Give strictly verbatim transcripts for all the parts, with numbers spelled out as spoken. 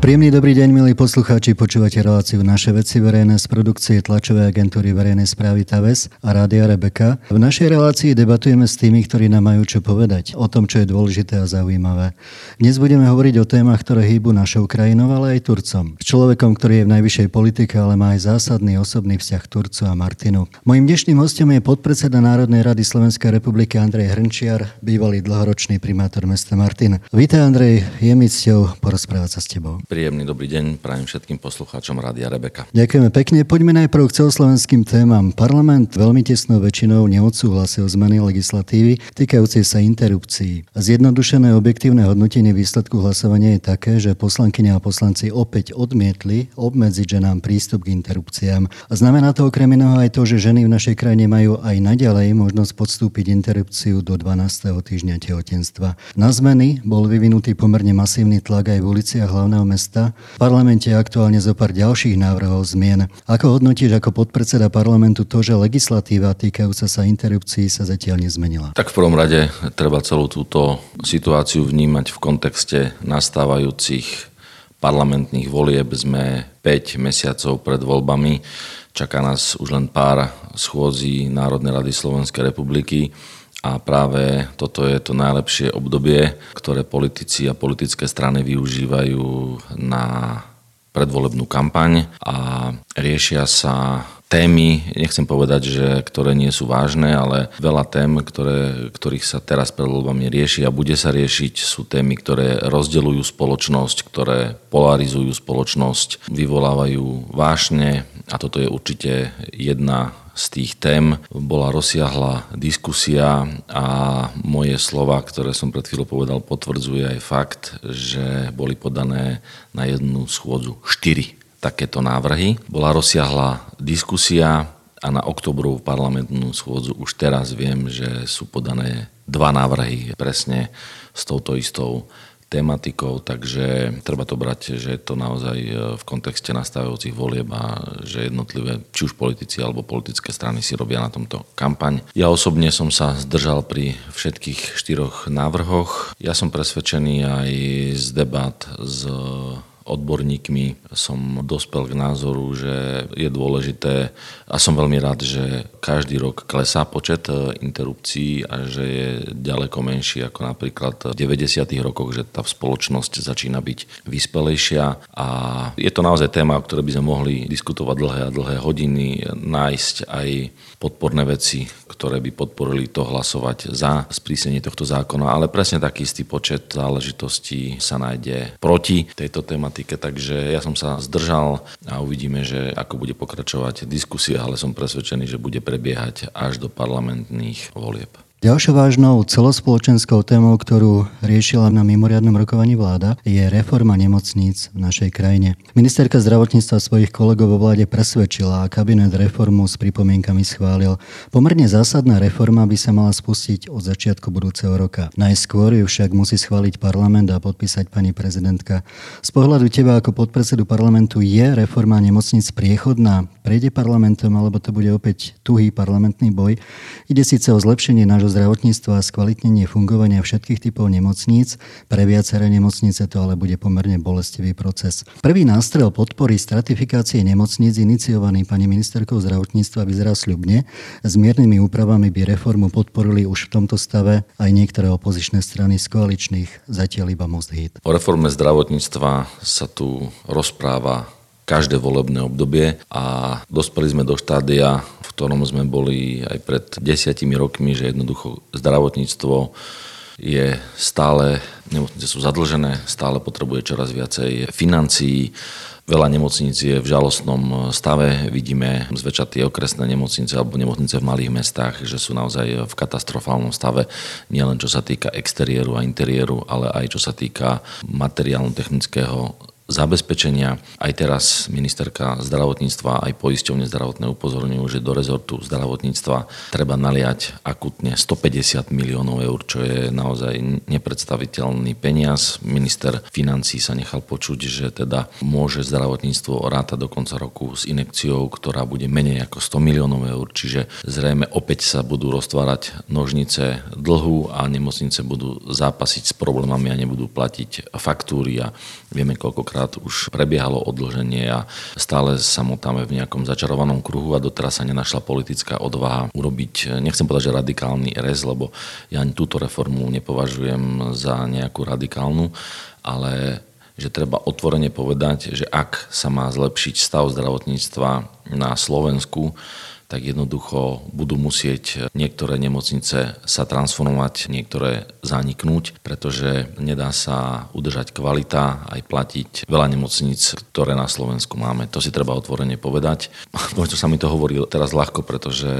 Príjemný dobrý deň, milí poslucháči, počúvate reláciu Naše veci verejné z produkcie tlačovej agentúry verejnej správy TAVES a rádia Rebeka. V našej relácii debatujeme s tými, ktorí nám majú čo povedať o tom, čo je dôležité a zaujímavé. Dnes budeme hovoriť o témach, ktoré hýbu našou krajinou, ale aj Turcom. S človekom, ktorý je v najvyššej politike, ale má aj zásadný osobný vzťah k Turcu a Martinu. Mojím dnešným hostom je podpredseda Národnej rady Slovenskej republiky Andrej Hrnčiar, bývalý dlhoročný primátor mesta Martin. Vítaj, Andrej, je mi cťou porozprávať sa s tebou. Príjemný dobrý deň prajem všetkým poslucháčom rádia Rebeka. Ďakujeme pekne. Poďme najprv k celoslovenským témam. Parlament veľmi tesnou väčšinou neodsúhlasil zmeny legislatívy týkajúcej sa interrupcií. Zjednodušené objektívne hodnotenie výsledku hlasovania je také, že poslankyne a poslanci opäť odmietli obmedziť ženám prístup k interrupciám. A znamená to okrem iného aj to, že ženy v našej krajine majú aj naďalej možnosť podstúpiť interrupciu do dvanásteho týždňa tehotenstva. Na zmeny bol vyvinutý pomerne masívny tlak aj v uliciach hlavného mesta. V parlamente aktuálne zo pár ďalších návrhov zmien. Ako hodnotíš ako podpredseda parlamentu to, že legislatíva týkajúca sa interrupcií sa zatiaľ nezmenila? Tak v prvom rade treba celú túto situáciu vnímať v kontexte nastávajúcich parlamentných volieb. Sme päť mesiacov pred voľbami. Čaká nás už len pár schôdzí Národnej rady Slovenskej republiky. A práve toto je to najlepšie obdobie, ktoré politici a politické strany využívajú na predvolebnú kampaň a riešia sa témy, nechcem povedať, že ktoré nie sú vážne, ale veľa tém, ktoré, ktorých sa teraz pred voľbami rieši a bude sa riešiť, sú témy, ktoré rozdeľujú spoločnosť, ktoré polarizujú spoločnosť, vyvolávajú vášne a toto je určite jedna z tých tém. Bola rozsiahla diskusia a moje slova, ktoré som pred chvíľou povedal, potvrdzuje aj fakt, že boli podané na jednu schôdzu štyri takéto návrhy. Bola rozsiahla diskusia a na októbrovú parlamentnú schôdzu už teraz viem, že sú podané dva návrhy presne s touto istou tematikou, takže treba to brať, že je to naozaj v kontexte nastávajúcich volieb a že jednotlivé, či už politici alebo politické strany si robia na tomto kampaň. Ja osobne som sa zdržal pri všetkých štyroch návrhoch. Ja som presvedčený aj z debat s odborníkmi som dospel k názoru, že je dôležité a som veľmi rád, že každý rok klesá počet interrupcií a že je ďaleko menší ako napríklad v deväťdesiatych rokoch, že tá spoločnosť začína byť vyspelejšia a je to naozaj téma, o ktorej by sme mohli diskutovať dlhé a dlhé hodiny, nájsť aj podporné veci, ktoré by podporili to hlasovať za sprísnenie tohto zákona, ale presne taký istý počet záležitostí sa nájde proti tejto téma. Takže ja som sa zdržal a uvidíme, že ako bude pokračovať diskusia, ale som presvedčený, že bude prebiehať až do parlamentných volieb. Ďalšou vážnou celospoločenskou témou, ktorú riešila na mimoriadnom rokovaní vláda, je reforma nemocníc v našej krajine. Ministerka zdravotníctva svojich kolegov vo vláde presvedčila a kabinet reformu s pripomienkami schválil. Pomerne zásadná reforma by sa mala spustiť od začiatku budúceho roka. Najskôr ju však musí schváliť parlament a podpísať pani prezidentka. Z pohľadu teba ako podpredsedu parlamentu je reforma nemocníc priechodná? Prejde parlamentom alebo to bude opäť tuhý parlamentný boj? Ide síce o zlepšenie nášho zdravotníctva a skvalitnenie fungovania všetkých typov nemocníc. Pre viaceré nemocnice to ale bude pomerne bolestivý proces. Prvý nástrel podpory stratifikácie nemocníc iniciovaný pani ministerkou zdravotníctva vyzerá sľubne. S miernymi úpravami by reformu podporili už v tomto stave aj niektoré opozičné strany z koaličných, zatiaľ iba Most Hit. O reforme zdravotníctva sa tu rozpráva každé volebné obdobie a dospeli sme do štádia, v ktorom sme boli aj pred desiatimi rokmi, že jednoducho zdravotníctvo je stále, nemocnice sú zadlžené, stále potrebuje čoraz viacej financií. Veľa nemocníc je v žalostnom stave. Vidíme zväčša tie okresné nemocnice alebo nemocnice v malých mestách, že sú naozaj v katastrofálnom stave, nielen čo sa týka exteriéru a interiéru, ale aj čo sa týka materiálno-technického zabezpečenia. Aj teraz ministerka zdravotníctva, aj poisťovne zdravotné upozorňujú, že do rezortu zdravotníctva treba naliať akutne stopäťdesiat miliónov eur, čo je naozaj nepredstaviteľný peniaz. Minister financií sa nechal počuť, že teda môže zdravotníctvo rátať do konca roku s inekciou, ktorá bude menej ako sto miliónov eur, čiže zrejme opäť sa budú roztvárať nožnice dlhu a nemocnice budú zápasiť s problémami a nebudú platiť faktúry a vieme, koľkokrát už prebiehalo odloženie a stále sa motáme v nejakom začarovanom kruhu a doteraz sa nenašla politická odvaha urobiť, nechcem povedať, že radikálny rez, lebo ja ani túto reformu nepovažujem za nejakú radikálnu, ale že treba otvorene povedať, že ak sa má zlepšiť stav zdravotníctva na Slovensku, tak jednoducho budú musieť niektoré nemocnice sa transformovať, niektoré zaniknúť, pretože nedá sa udržať kvalita, aj platiť veľa nemocníc, ktoré na Slovensku máme. To si treba otvorene povedať. Možno sa mi to hovorí teraz ľahko, pretože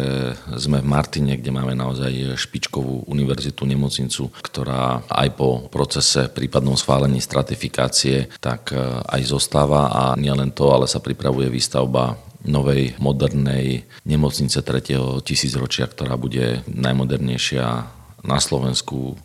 sme v Martine, kde máme naozaj špičkovú univerzitu, nemocnicu, ktorá aj po procese prípadnom schválení stratifikácie tak aj zostáva a nielen to, ale sa pripravuje výstavba novej modernej nemocnice tretieho tisícročia, ktorá bude najmodernejšia na Slovensku.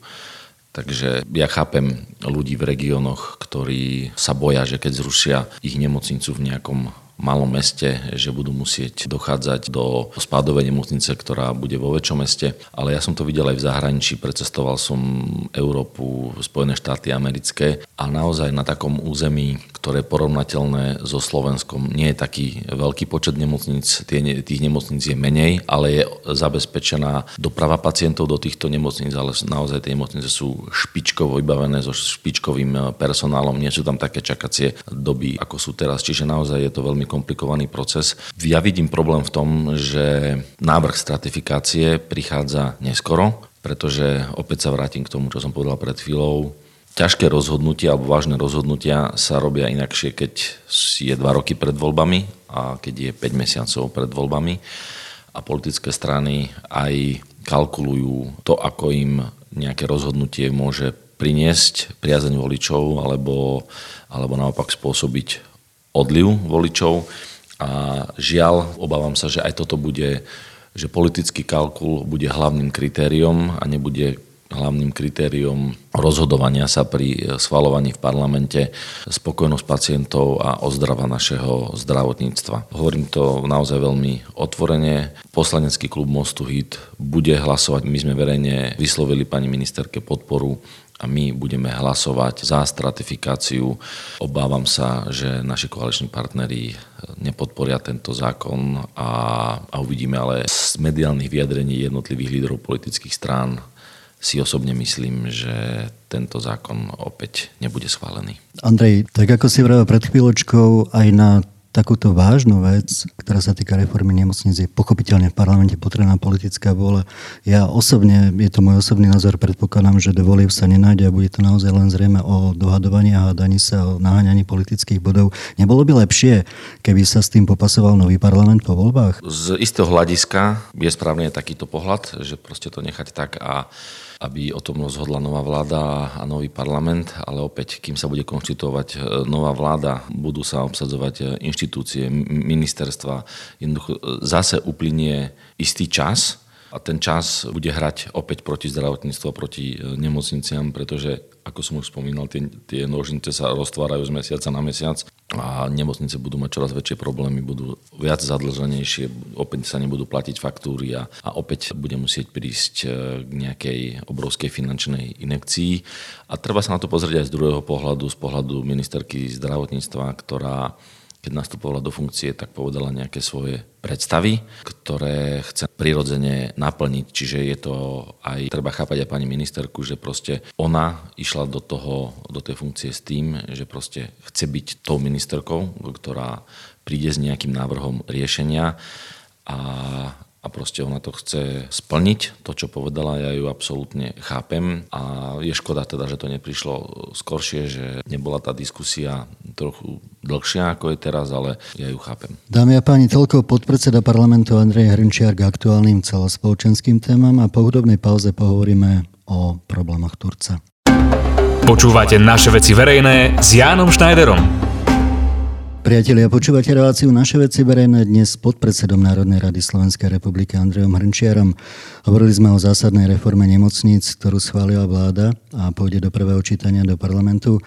Takže ja chápem ľudí v regiónoch, ktorí sa boja, že keď zrušia ich nemocnicu v nejakom malom meste, že budú musieť dochádzať do spádovej nemocnice, ktorá bude vo väčšom meste. Ale ja som to videl aj v zahraničí, precestoval som Európu, Spojené štáty americké a naozaj na takom území, ktoré je porovnateľné so Slovenskom, nie je taký veľký počet nemocníc, tých nemocníc je menej, ale je zabezpečená doprava pacientov do týchto nemocníc, ale naozaj tie nemocnice sú špičkovo vybavené so špičkovým personálom, nie sú tam také čakacie doby, ako sú teraz, čiže naozaj je to veľmi komplikovaný proces. Ja vidím problém v tom, že návrh stratifikácie prichádza neskoro, pretože opäť sa vrátim k tomu, čo som povedal pred chvíľou. Ťažké rozhodnutia alebo vážne rozhodnutia sa robia inakšie, keď je dva roky pred voľbami a keď je päť mesiacov pred voľbami a politické strany aj kalkulujú to, ako im nejaké rozhodnutie môže priniesť priazeň voličov alebo, alebo naopak spôsobiť odliv voličov a žiaľ, obávam sa, že aj toto bude, že politický kalkul bude hlavným kritériom a nebude hlavným kritériom rozhodovania sa pri schvaľovaní v parlamente spokojnosť pacientov a ozdrava našeho zdravotníctva. Hovorím to naozaj veľmi otvorene. Poslanecký klub Mostu há í té bude hlasovať. My sme verejne vyslovili pani ministerke podporu a my budeme hlasovať za stratifikáciu. Obávam sa, že naši koaliční partneri nepodporia tento zákon a, a uvidíme, ale z mediálnych vyjadrení jednotlivých líderov politických strán si osobne myslím, že tento zákon opäť nebude schválený. Andrej, tak ako si vravel pred chvíľočkou, aj na takúto vážnu vec, ktorá sa týka reformy nemocníc, je pochopiteľne v parlamente potrebná politická vôľa. Ja osobne, je to môj osobný názor, predpokladám, že do volieb sa nenájde a bude to naozaj len zrejme o dohadovaní a hádaní sa, o naháňaní politických bodov. Nebolo by lepšie, keby sa s tým popasoval nový parlament po voľbách? Z istého hľadiska je správne takýto pohľad, že proste to nechať tak a aby o tom rozhodla nová vláda a nový parlament, ale opäť, kým sa bude konštitovať nová vláda, budú sa obsadzovať inštitúcie, ministerstva, jednoducho zase uplynie istý čas a ten čas bude hrať opäť proti zdravotníctvu, proti nemocniciam, pretože, ako som už spomínal, tie, tie nožnice sa roztvárajú z mesiaca na mesiac a nemocnice budú mať čoraz väčšie problémy, budú viac zadlženejšie, opäť sa nebudú platiť faktúry a, a opäť bude musieť prísť k nejakej obrovskej finančnej inekcii. A treba sa na to pozrieť aj z druhého pohľadu, z pohľadu ministerky zdravotníctva, ktorá keď nastupovala do funkcie, tak povedala nejaké svoje predstavy, ktoré chce prirodzene naplniť. Čiže je to aj, treba chápať aj pani ministerku, že proste ona išla do toho, do tej funkcie s tým, že proste chce byť tou ministerkou, ktorá príde s nejakým návrhom riešenia a A proste ona to chce splniť, to, čo povedala, ja ju absolútne chápem. A je škoda teda, že to neprišlo skoršie, že nebola tá diskusia trochu dlhšia, ako je teraz, ale ja ju chápem. Dámy a páni, toľko podpredseda parlamentu Andrej Hrnčiar k aktuálnym celospoločenským témam a po hudobnej pauze pohovoríme o problémoch Turca. Počúvate Naše veci verejné s Jánom Šnajderom. Priatelia, počúvate reláciu Naše veci verejné dnes s podpredsedom Národnej rady Slovenskej republiky Andrejom Hrnčiarom. Hovorili sme o zásadnej reforme nemocníc, ktorú schválila vláda a pôjde do prvého čítania do parlamentu.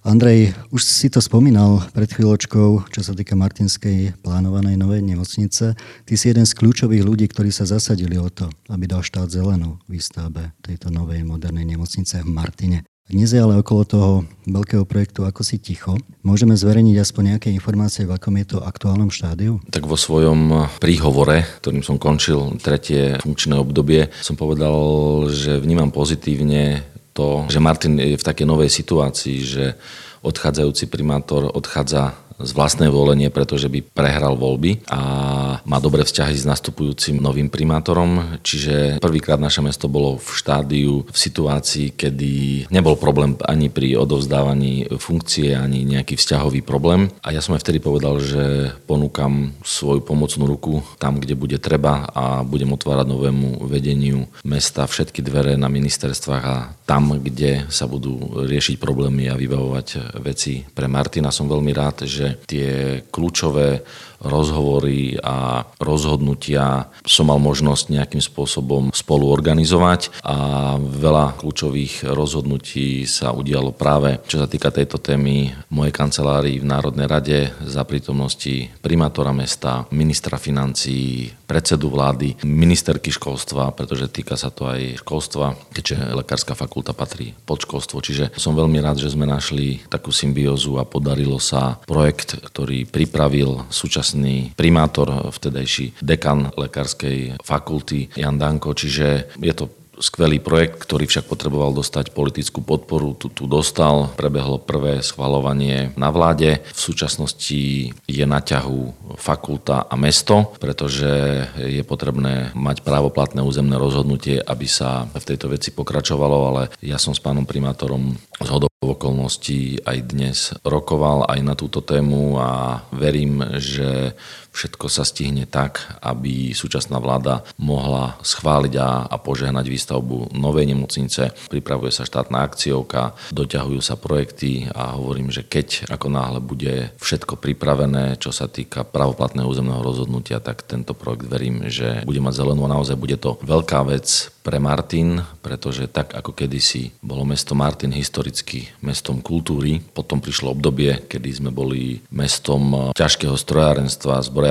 Andrej, už si to spomínal pred chvíľočkou, čo sa týka Martinskej plánovanej novej nemocnice. Ty si jeden z kľúčových ľudí, ktorí sa zasadili o to, aby dal štát zelenú výstavbe tejto novej modernej nemocnice v Martine. Dnes je ale okolo toho veľkého projektu ako si ticho. Môžeme zverejniť aspoň nejaké informácie, v akom je to aktuálnom štádiu? Tak vo svojom príhovore, ktorým som končil tretie funkčné obdobie, som povedal, že vnímam pozitívne to, že Martin je v takej novej situácii, že odchádzajúci primátor odchádza z vlastnej volenie, pretože by prehral voľby a má dobré vzťahy s nastupujúcim novým primátorom. Čiže prvýkrát naše mesto bolo v štádiu, v situácii, kedy nebol problém ani pri odovzdávaní funkcie, ani nejaký vzťahový problém. A ja som aj vtedy povedal, že ponúkam svoju pomocnú ruku tam, kde bude treba a budem otvárať novému vedeniu mesta všetky dvere na ministerstvách a tam, kde sa budú riešiť problémy a vybavovať veci pre Martina. Som veľmi rád, že tie kľúčové rozhovory a rozhodnutia som mal možnosť nejakým spôsobom spoluorganizovať a veľa kľúčových rozhodnutí sa udialo práve, čo sa týka tejto témy, mojej kancelárii v Národnej rade za prítomnosti primátora mesta, ministra financií, predsedu vlády, ministerky školstva, pretože týka sa to aj školstva, keďže Lekárska fakulta patrí pod školstvo. Čiže som veľmi rád, že sme našli takú symbiózu a podarilo sa projekt, ktorý pripravil súčasný primátor, vtedajší dekan Lekárskej fakulty Jan Danko, čiže je to skvelý projekt, ktorý však potreboval dostať politickú podporu, tu, tu dostal, prebehlo prvé schvaľovanie na vláde. V súčasnosti je na ťahu fakulta a mesto, pretože je potrebné mať právoplatné územné rozhodnutie, aby sa v tejto veci pokračovalo, ale ja som s pánom primátorom zhodou okolností aj dnes rokoval aj na túto tému a verím, že všetko sa stihne tak, aby súčasná vláda mohla schváliť a, a požehnať výstavbu novej nemocnice. Pripravuje sa štátna akciovka, doťahujú sa projekty a hovorím, že keď ako náhle bude všetko pripravené, čo sa týka právoplatného územného rozhodnutia, tak tento projekt verím, že bude mať zelenú a naozaj bude to veľká vec pre Martin, pretože tak ako kedysi bolo mesto Martin historicky mestom kultúry, potom prišlo obdobie, kedy sme boli mestom ťažkého strojárenstva, zbrojárstva,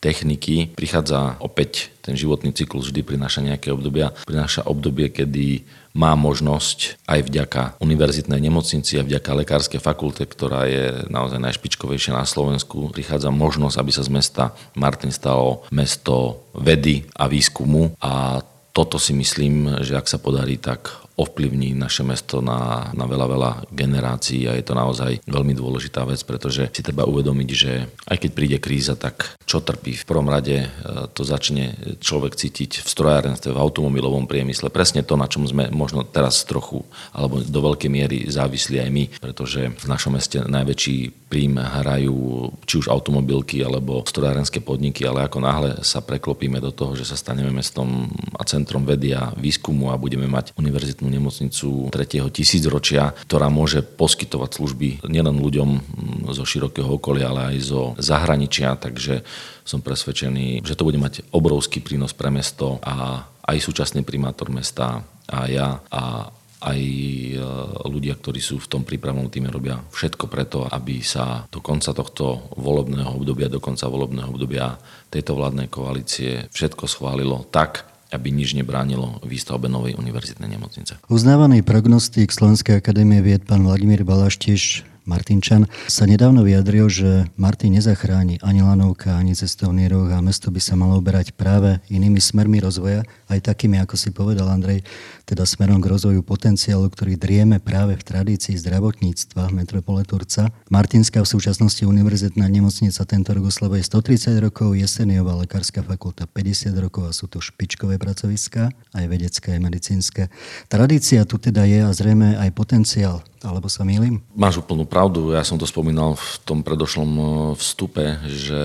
techniky. Prichádza opäť ten životný cyklus, vždy prináša nejaké obdobia. Prináša obdobie, kedy má možnosť aj vďaka univerzitnej nemocnici a vďaka Lekárskej fakulte, ktorá je naozaj najšpičkovejšia na Slovensku, prichádza možnosť, aby sa z mesta Martin stalo mesto vedy a výskumu a toto si myslím, že ak sa podarí, tak ovplyvní naše mesto na, na veľa, veľa generácií a je to naozaj veľmi dôležitá vec, pretože si treba uvedomiť, že aj keď príde kríza, tak čo trpí? V prvom rade to začne človek cítiť v strojárenstve, v automobilovom priemysle. Presne to, na čom sme možno teraz trochu alebo do veľkej miery závisli aj my, pretože v našom meste najväčší príjm hrajú či už automobilky alebo strojárenské podniky, ale ako náhle sa preklopíme do toho, že sa staneme mestom a centrom vedy a výskumu a budeme mať univerzitnú nemocnicu tretieho tisícročia, ktorá môže poskytovať služby nielen ľuďom zo širokého okolia, ale aj zo zahraničia, takže som presvedčený, že to bude mať obrovský prínos pre mesto a aj súčasný primátor mesta a ja a aj ľudia, ktorí sú v tom prípravnom týme, robia všetko preto, aby sa do konca tohto volebného obdobia, do konca volebného obdobia tejto vládnej koalície všetko schválilo tak, aby nič nebránilo výstavbe novej univerzitnej nemocnice. Uznávaný prognostik Slovenskej akadémie vied pán Vladimír Balaštiš, Martinčan, sa nedávno vyjadril, že Martin nezachráni ani lanovka, ani cestovný roh a mesto by sa malo uberať práve inými smermi rozvoja, aj takými, ako si povedal Andrej, teda smerom k rozvoju potenciálu, ktorý drieme práve v tradícii zdravotníctva v metropole Turca. Martinská v súčasnosti univerzitná nemocnica tento rok oslavuje stotridsať rokov, Jeseniová lekárska fakulta päťdesiat rokov a sú to špičkové pracoviská, aj vedecké, aj medicínske. Tradícia tu teda je a zrejme aj potenciál, alebo sa mýlim? Máš úplnú pravdu. pravdu, ja som to spomínal v tom predošlom vstupe, že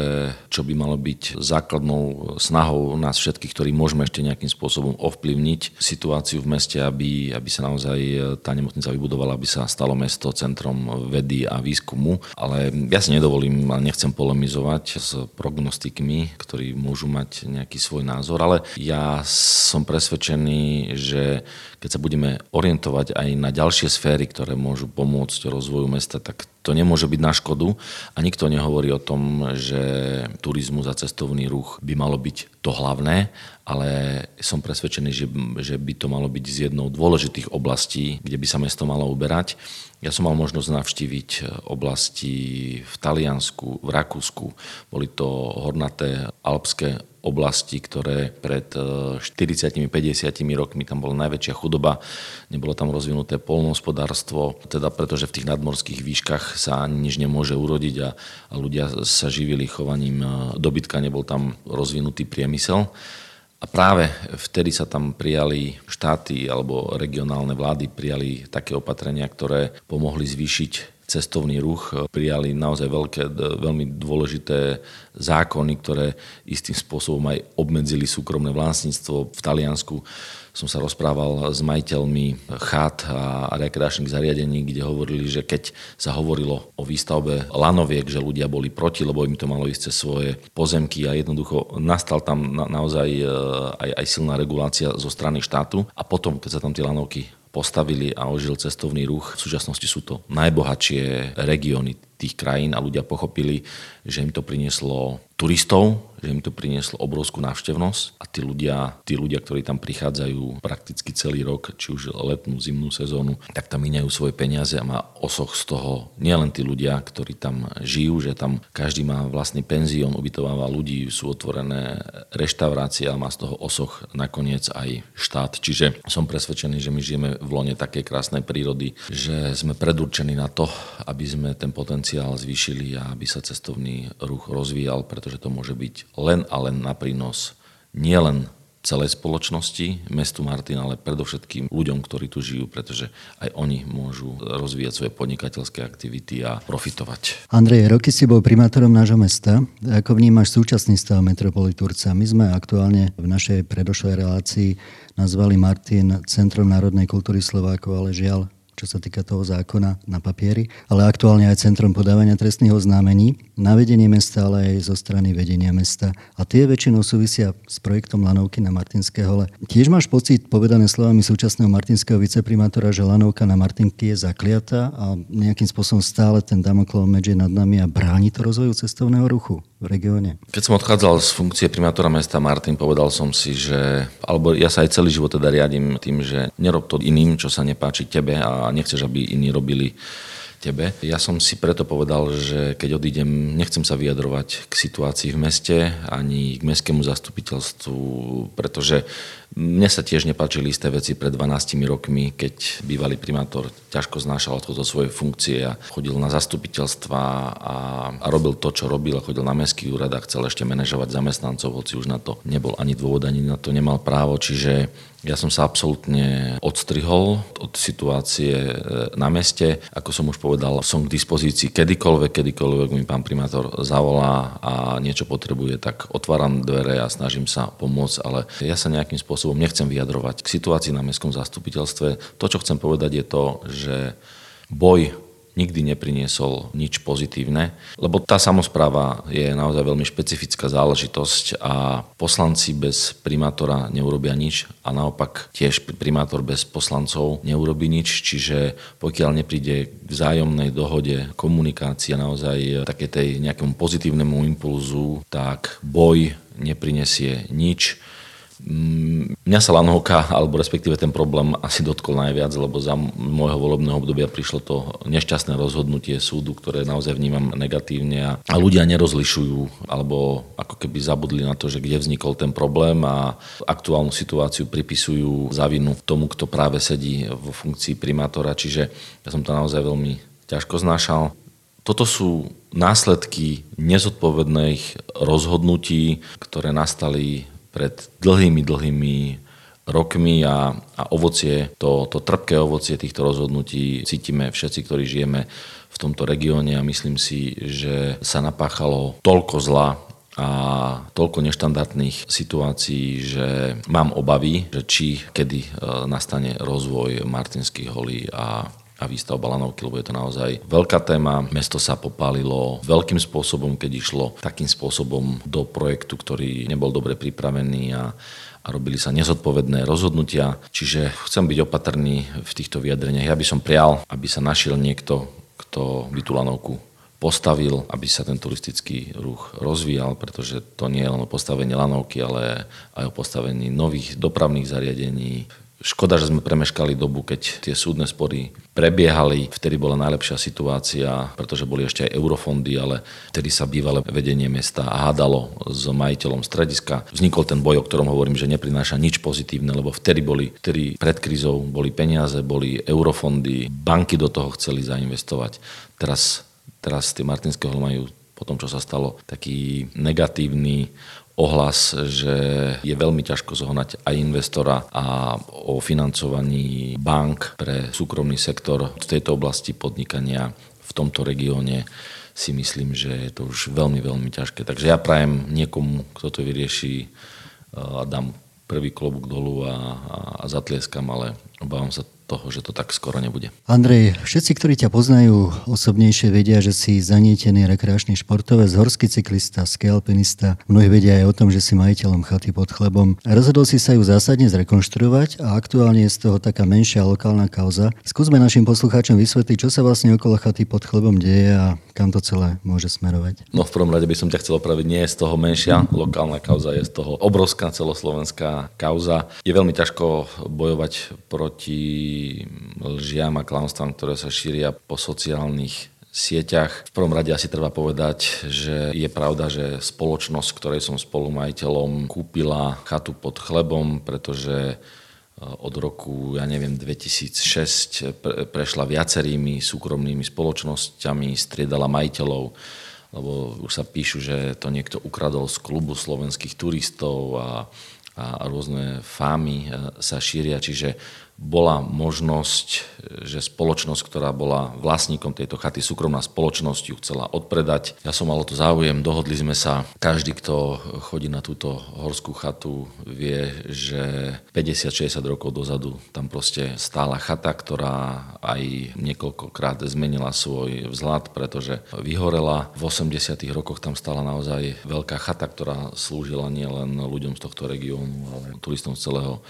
čo by malo byť základnou snahou nás všetkých, ktorí môžeme ešte nejakým spôsobom ovplyvniť situáciu v meste, aby, aby sa naozaj tá nemocnica vybudovala, aby sa stalo mesto centrom vedy a výskumu. Ale ja si nedovolím a nechcem polemizovať s prognostikmi, ktorí môžu mať nejaký svoj názor, ale ja som presvedčený, že keď sa budeme orientovať aj na ďalšie sféry, ktoré môžu pomôcť rozvoju mesta, tak to nemôže byť na škodu a nikto nehovorí o tom, že turizmus a cestovný ruch by malo byť to hlavné, ale som presvedčený, že, že by to malo byť z jednou dôležitých oblastí, kde by sa mesto malo uberať. Ja som mal možnosť navštíviť oblasti v Taliansku, v Rakúsku. Boli to hornaté alpské oblasti, ktoré pred štyridsiatimi až päťdesiatimi rokmi tam bola najväčšia chudoba, nebolo tam rozvinuté poľnohospodárstvo, teda pretože v tých nadmorských výškach sa ani nič nemôže urodiť a, a ľudia sa živili chovaním dobytka, nebol tam rozvinutý priemysel. A práve vtedy sa tam prijali štáty alebo regionálne vlády, prijali také opatrenia, ktoré pomohli zvýšiť cestovný ruch, prijali naozaj veľké, veľmi dôležité zákony, ktoré istým spôsobom aj obmedzili súkromné vlastníctvo. V Taliansku som sa rozprával s majiteľmi chát a rekreačných zariadení, kde hovorili, že keď sa hovorilo o výstavbe lanoviek, že ľudia boli proti, lebo im to malo ísť cez svoje pozemky a jednoducho nastal tam na, naozaj aj, aj silná regulácia zo strany štátu a potom, keď sa tam tie lanovky postavili a ožil cestovný ruch. V súčasnosti sú to najbohatšie regióny tých krajín a ľudia pochopili, že im to prinieslo turistov, že im to prinieslo obrovskú návštevnosť a tí ľudia, tí ľudia, ktorí tam prichádzajú prakticky celý rok, či už letnú, zimnú sezónu, tak tam míňajú svoje peniaze a má osoch z toho nielen tí ľudia, ktorí tam žijú, že tam každý má vlastný penzión, ubytováva ľudí, sú otvorené reštaurácie a má z toho osoch nakoniec aj štát. Čiže som presvedčený, že my žijeme v lone takej krásnej prírody, že sme predurčení na to, aby sme ten potenciál zvýšili a aby sa cestovný ruch rozvíjal, pretože to môže byť len a len na prínos nielen celej spoločnosti, mestu Martin, ale predovšetkým ľuďom, ktorí tu žijú, pretože aj oni môžu rozvíjať svoje podnikateľské aktivity a profitovať. Andrej, roky si bol primátorom nášho mesta. Ako vnímaš súčasný stav metropoly Turca? My sme aktuálne v našej predošlej relácii nazvali Martin Centrom národnej kultúry Slovákov, ale žiaľ, čo sa týka toho zákona na papieri, ale aktuálne aj centrom podávania trestných oznámení, na vedenie mesta, ale aj zo strany vedenia mesta. A tie väčšinou súvisia s projektom lanovky na Martinské hole. Tiež máš pocit, povedané slovami súčasného martinského viceprimátora, že lanovka na Martinky je zakliatá a nejakým spôsobom stále ten Damoklov meč je nad nami a bráni to rozvoju cestovného ruchu v regióne? Keď som odchádzal z funkcie primátora mesta Martin, povedal som si, že alebo ja sa aj celý život teda riadím tým, že nerob to iným, čo sa nepáči tebe a nechceš, aby iní robili tebe. Ja som si preto povedal, že keď odídem, nechcem sa vyjadrovať k situácii v meste ani k mestskému zastupiteľstvu, pretože mne sa tiež nepáčili isté veci pred dvanástimi rokmi, keď bývalý primátor ťažko znášal odchod zo svojej funkcie a chodil na zastupiteľstva a, a robil to, čo robil, a chodil na mestský úrad a chcel ešte manažovať zamestnancov, hoci už na to nebol ani dôvod, ani na to nemal právo, čiže ja som sa absolútne odstrihol od situácie na meste. Ako som už povedal, som k dispozícii kedykoľvek, kedykoľvek mi pán primátor zavolá a niečo potrebuje, tak otváram dvere a snažím sa pomôcť, ale ja sa nejakým spôsobom nechcem vyjadrovať k situácii na mestskom zastupiteľstve. To, čo chcem povedať, je to, že boj nikdy nepriniesol nič pozitívne, lebo tá samospráva je naozaj veľmi špecifická záležitosť a poslanci bez primátora neurobia nič a naopak tiež primátor bez poslancov neurobí nič, čiže pokiaľ nepríde k vzájomnej dohode, komunikácia naozaj také tej nejakému pozitívnemu impulzu, tak boj neprinesie nič. Mňa sa lanovka, alebo respektíve ten problém asi dotkol najviac, lebo za môjho volebného obdobia prišlo to nešťastné rozhodnutie súdu, ktoré naozaj vnímam negatívne a ľudia nerozlišujú, alebo ako keby zabudli na to, že kde vznikol ten problém a aktuálnu situáciu pripisujú za vinu tomu, kto práve sedí vo funkcii primátora, čiže ja som to naozaj veľmi ťažko znášal. Toto sú následky nezodpovedných rozhodnutí, ktoré nastali pred dlhými, dlhými rokmi a, a ovocie, to, to trpké ovocie týchto rozhodnutí cítime všetci, ktorí žijeme v tomto regióne a myslím si, že sa napáchalo toľko zla a toľko neštandardných situácií, že mám obavy, že či kedy nastane rozvoj Martinských holí a, a výstavba lanovky, lebo je to naozaj veľká téma. Mesto sa popálilo veľkým spôsobom, keď išlo takým spôsobom do projektu, ktorý nebol dobre pripravený a a robili sa nezodpovedné rozhodnutia. Čiže chcem byť opatrný v týchto vyjadreniach. Ja by som prial, aby sa našiel niekto, kto by tú lanovku postavil, aby sa ten turistický ruch rozvíjal, pretože to nie je len o postavení lanovky, ale aj o postavení nových dopravných zariadení. Škoda, že sme premeškali dobu, keď tie súdne spory prebiehali. Vtedy bola najlepšia situácia, pretože boli ešte aj eurofondy, ale vtedy sa bývalé vedenie mesta hádalo s majiteľom strediska. Vznikol ten boj, o ktorom hovorím, že neprináša nič pozitívne, lebo vtedy boli, vtedy pred krízou boli peniaze, boli eurofondy, banky do toho chceli zainvestovať. Teraz, teraz tie Martinské hole majú po tom, čo sa stalo, taký negatívny ohlas, že je veľmi ťažko zohnať aj investora a o financovaní bank pre súkromný sektor v tejto oblasti podnikania v tomto regióne si myslím, že je to už veľmi, veľmi ťažké. Takže ja prajem niekomu, kto to vyrieši a dám prvý klobúk dolu a, a, a zatlieskam, ale obávam sa toho, že to tak skoro nebude. Andrej, všetci, ktorí ťa poznajú osobnejšie, vedia, že si zanietený rekreačný športovec, horský cyklista, skialpinista. Mnohí vedia aj o tom, že si majiteľom chaty pod Chlebom. Rozhodol si sa ju zásadne zrekonštruovať a aktuálne je z toho taká menšia lokálna kauza. Skúsme našim poslucháčom vysvetliť, čo sa vlastne okolo chaty pod Chlebom deje a kam to celé môže smerovať. No v prvom rade by som ťa chcel opraviť, nie je z toho menšia lokálna kauza, je z toho obrovská celoslovenská kauza. Je veľmi ťažko bojovať proti lžiam a klamstvám, ktoré sa šíria po sociálnych sieťach. V prvom rade asi treba povedať, že je pravda, že spoločnosť, ktorej som spolumajiteľom, kúpila chatu pod Chlebom, pretože od roku, ja neviem, dvetisícšesť pre- prešla viacerými súkromnými spoločnosťami, striedala majiteľov, lebo už sa píšu, že to niekto ukradol z klubu slovenských turistov a, a rôzne fámy sa šíria, čiže bola možnosť, že spoločnosť, ktorá bola vlastníkom tejto chaty, súkromná spoločnosť, ju chcela odpredať. Ja som mal o to záujem, dohodli sme sa. Každý, kto chodí na túto horskú chatu, vie, že päťdesiat šesťdesiat rokov dozadu tam proste stála chata, ktorá aj niekoľkokrát zmenila svoj vzhľad, pretože vyhorela. V osemdesiatych rokoch tam stála naozaj veľká chata, ktorá slúžila nielen ľuďom z tohto regiónu, ale turistom z celého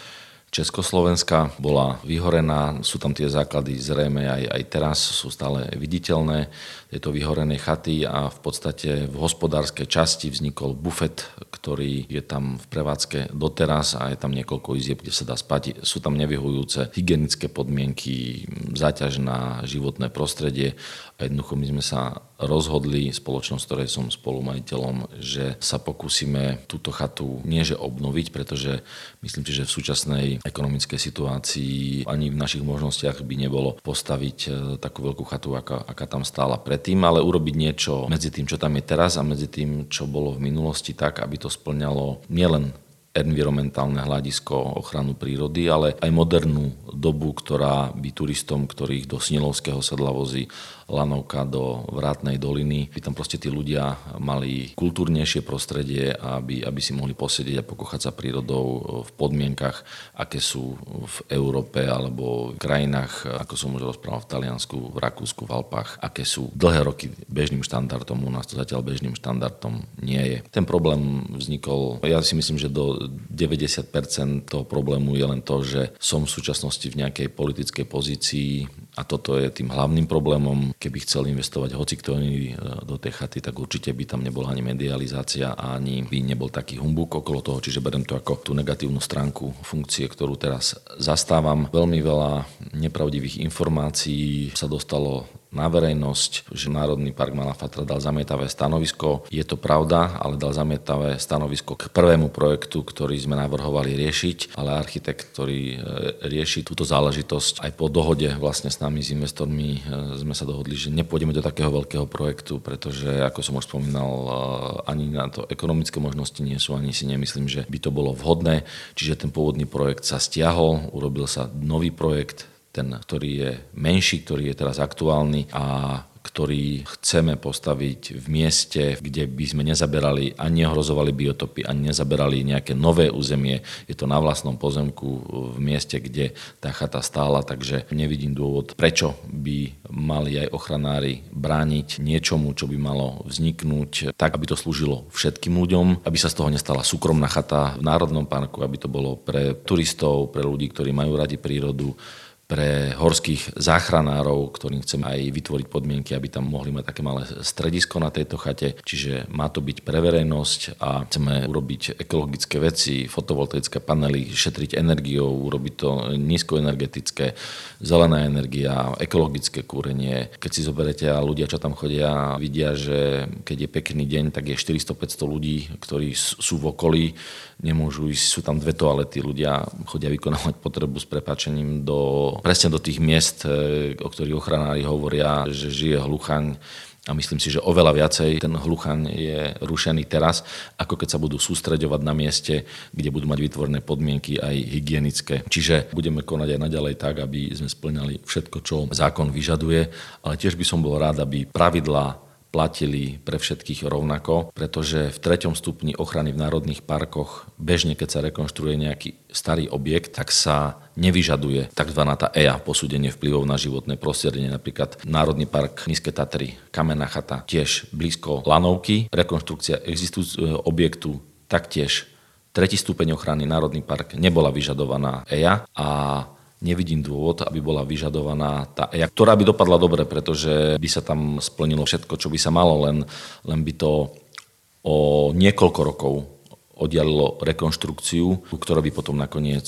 Československa, bola vyhorená, sú tam tie základy zrejme aj, aj teraz, sú stále viditeľné tieto vyhorené chaty a v podstate v hospodárskej časti vznikol bufet, ktorý je tam v prevádzke doteraz a je tam niekoľko izieb, kde sa dá spať. Sú tam nevyhovujúce hygienické podmienky, záťaž na životné prostredie a jednoducho my sme sa rozhodli, spoločnosť, ktorej som spolumajiteľom, že sa pokúsime túto chatu nie že obnoviť, pretože myslím si, že v súčasnej ekonomickej situácii ani v našich možnostiach by nebolo postaviť takú veľkú chatu, aká, aká tam stála predtým, ale urobiť niečo medzi tým, čo tam je teraz a medzi tým, čo bolo v minulosti, tak, aby to spĺňalo nielen environmentálne hľadisko, ochranu prírody, ale aj modernú dobu, ktorá by turistom, ktorých do Snilovského sedla vozí lanovka, do Vrátnej doliny, by tam proste tí ľudia mali kultúrnejšie prostredie, aby, aby si mohli posediť a pokochať sa prírodou v podmienkach, aké sú v Európe alebo v krajinách, ako som už rozprával, v Taliansku, v Rakúsku, v Alpách, aké sú dlhé roky bežným štandardom, u nás to zatiaľ bežným štandardom nie je. Ten problém vznikol, ja si myslím, že do deväťdesiat percent toho problému je len to, že som v súčasnosti v nejakej politickej pozícii a toto je tým hlavným problémom. Keby chcel investovať hocikto iný do tej chaty, tak určite by tam nebola ani medializácia a ani by nebol taký humbuk okolo toho, čiže beriem to ako tú negatívnu stránku funkcie, ktorú teraz zastávam. Veľmi veľa nepravdivých informácií sa dostalo na verejnosť, že Národný park Malá Fatra dal zamietavé stanovisko. Je to pravda, ale dal zamietavé stanovisko k prvému projektu, ktorý sme navrhovali riešiť, ale architekt, ktorý rieši túto záležitosť, aj po dohode vlastne s nami, s investormi, sme sa dohodli, že nepôjdeme do takého veľkého projektu, pretože, ako som už spomínal, ani na to ekonomické možnosti nie sú, ani si nemyslím, že by to bolo vhodné. Čiže ten pôvodný projekt sa stiahol, urobil sa nový projekt, ten, ktorý je menší, ktorý je teraz aktuálny a ktorý chceme postaviť v mieste, kde by sme nezaberali a neohrozovali biotopy a nezaberali nejaké nové územie. Je to na vlastnom pozemku v mieste, kde tá chata stála, takže nevidím dôvod, prečo by mali aj ochranári brániť niečomu, čo by malo vzniknúť tak, aby to slúžilo všetkým ľuďom, aby sa z toho nestala súkromná chata v Národnom parku, aby to bolo pre turistov, pre ľudí, ktorí majú radi prírodu, pre horských záchranárov, ktorým chceme aj vytvoriť podmienky, aby tam mohli mať také malé stredisko na tejto chate. Čiže má to byť pre verejnosť a chceme urobiť ekologické veci, fotovoltaické panely, šetriť energiou, urobiť to nízkoenergetické, zelená energia, ekologické kúrenie. Keď si zoberete a ľudia, čo tam chodia, vidia, že keď je pekný deň, tak je štyristo päťsto ľudí, ktorí sú v okolí, nemôžu ísť, sú tam dve toalety, ľudia chodia vykonávať potrebu s prepáčením do, presne do tých miest, o ktorých ochranári hovoria, že žije hluchaň. A myslím si, že oveľa viacej ten hluchaň je rušený teraz, ako keď sa budú sústreďovať na mieste, kde budú mať vytvorené podmienky aj hygienické. Čiže budeme konať aj naďalej tak, aby sme spĺňali všetko, čo zákon vyžaduje, ale tiež by som bol rád, aby pravidlá platili pre všetkých rovnako, pretože v treťom stupni ochrany v národných parkoch bežne, keď sa rekonštruuje nejaký starý objekt, tak sa nevyžaduje tzv. é á, posúdenie vplyvov na životné prostredie, napríklad Národný park Nízke Tatry, Kamenná chata, tiež blízko lanovky, rekonštrukcia existujúceho objektu, taktiež tretí stupeň ochrany Národný park nebola vyžadovaná é á a nevidím dôvod, aby bola vyžadovaná tá é á, ktorá by dopadla dobre, pretože by sa tam splnilo všetko, čo by sa malo, len, len by to o niekoľko rokov oddialilo rekonštrukciu, ktorá by potom nakoniec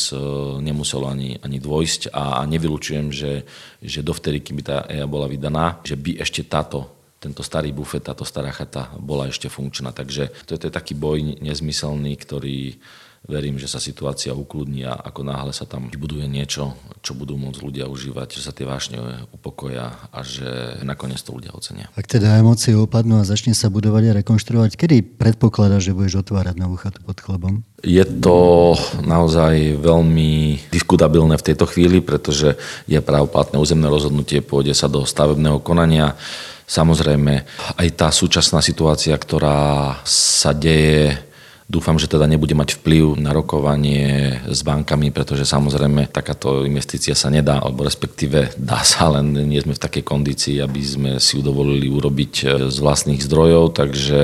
nemuselo ani, ani dôjsť a, a nevylučujem, že, že dovtedy, kým by tá é á bola vydaná, že by ešte táto tento starý bufet, táto stará chata bola ešte funkčná. Takže to je, to je taký boj nezmyselný, ktorý verím, že sa situácia ukludní a ako náhle sa tam vybuduje niečo, čo budú môcť ľudia užívať, že sa tie vášne upokoja a že nakoniec to ľudia ocenia. Ak teda emócie opadnú a začne sa budovať a rekonštruovať, kedy predpokladáš, že budeš otvárať novú chatu pod Chlebom? Je to naozaj veľmi diskutabilné v tejto chvíli, pretože je právoplatné územné rozhodnutie, pôjde sa do stavebného konania. Samozrejme, aj tá súčasná situácia, ktorá sa deje, dúfam, že teda nebude mať vplyv na rokovanie s bankami, pretože samozrejme takáto investícia sa nedá, alebo respektíve dá sa, len nie sme v takej kondícii, aby sme si ju dovolili urobiť z vlastných zdrojov, takže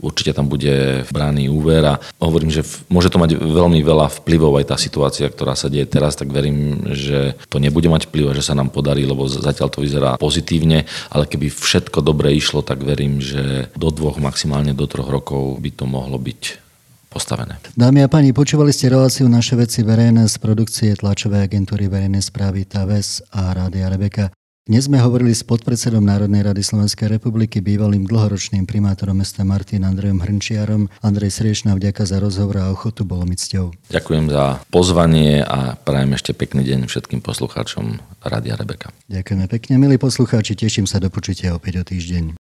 určite tam bude braný úver a hovorím, že môže to mať veľmi veľa vplyvov aj tá situácia, ktorá sa deje teraz, tak verím, že to nebude mať vplyv a že sa nám podarí, lebo zatiaľ to vyzerá pozitívne, ale keby všetko dobre išlo, tak verím, že do dvoch, maximálne do troch rokov by to mohlo byť postavené. Dámy a páni, počúvali ste reláciu Naše veci verejné z produkcie tlačovej agentúry verejnej správy TAVES a Rádia Rebeka. Dnes sme hovorili s podpredsedom Národnej rady Slovenskej republiky, bývalým dlhoročným primátorom mesta Martin Andrejom Hrnčiarom. Andrej, srdečná vďaka za rozhovor a ochotu, bolo mi cťou. Ďakujem za pozvanie a prajem ešte pekný deň všetkým poslucháčom Rádia Rebeka. Ďakujeme pekne, milí poslucháči, teším sa do počutia opäť o týždeň.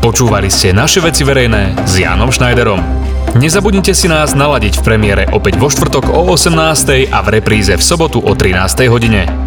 Počúvali ste Naše veci verejné s Jánom Šnajderom. Nezabudnite si nás naladiť v premiére opäť vo štvrtok o osemnástej a v repríze v sobotu o trinástej hodine.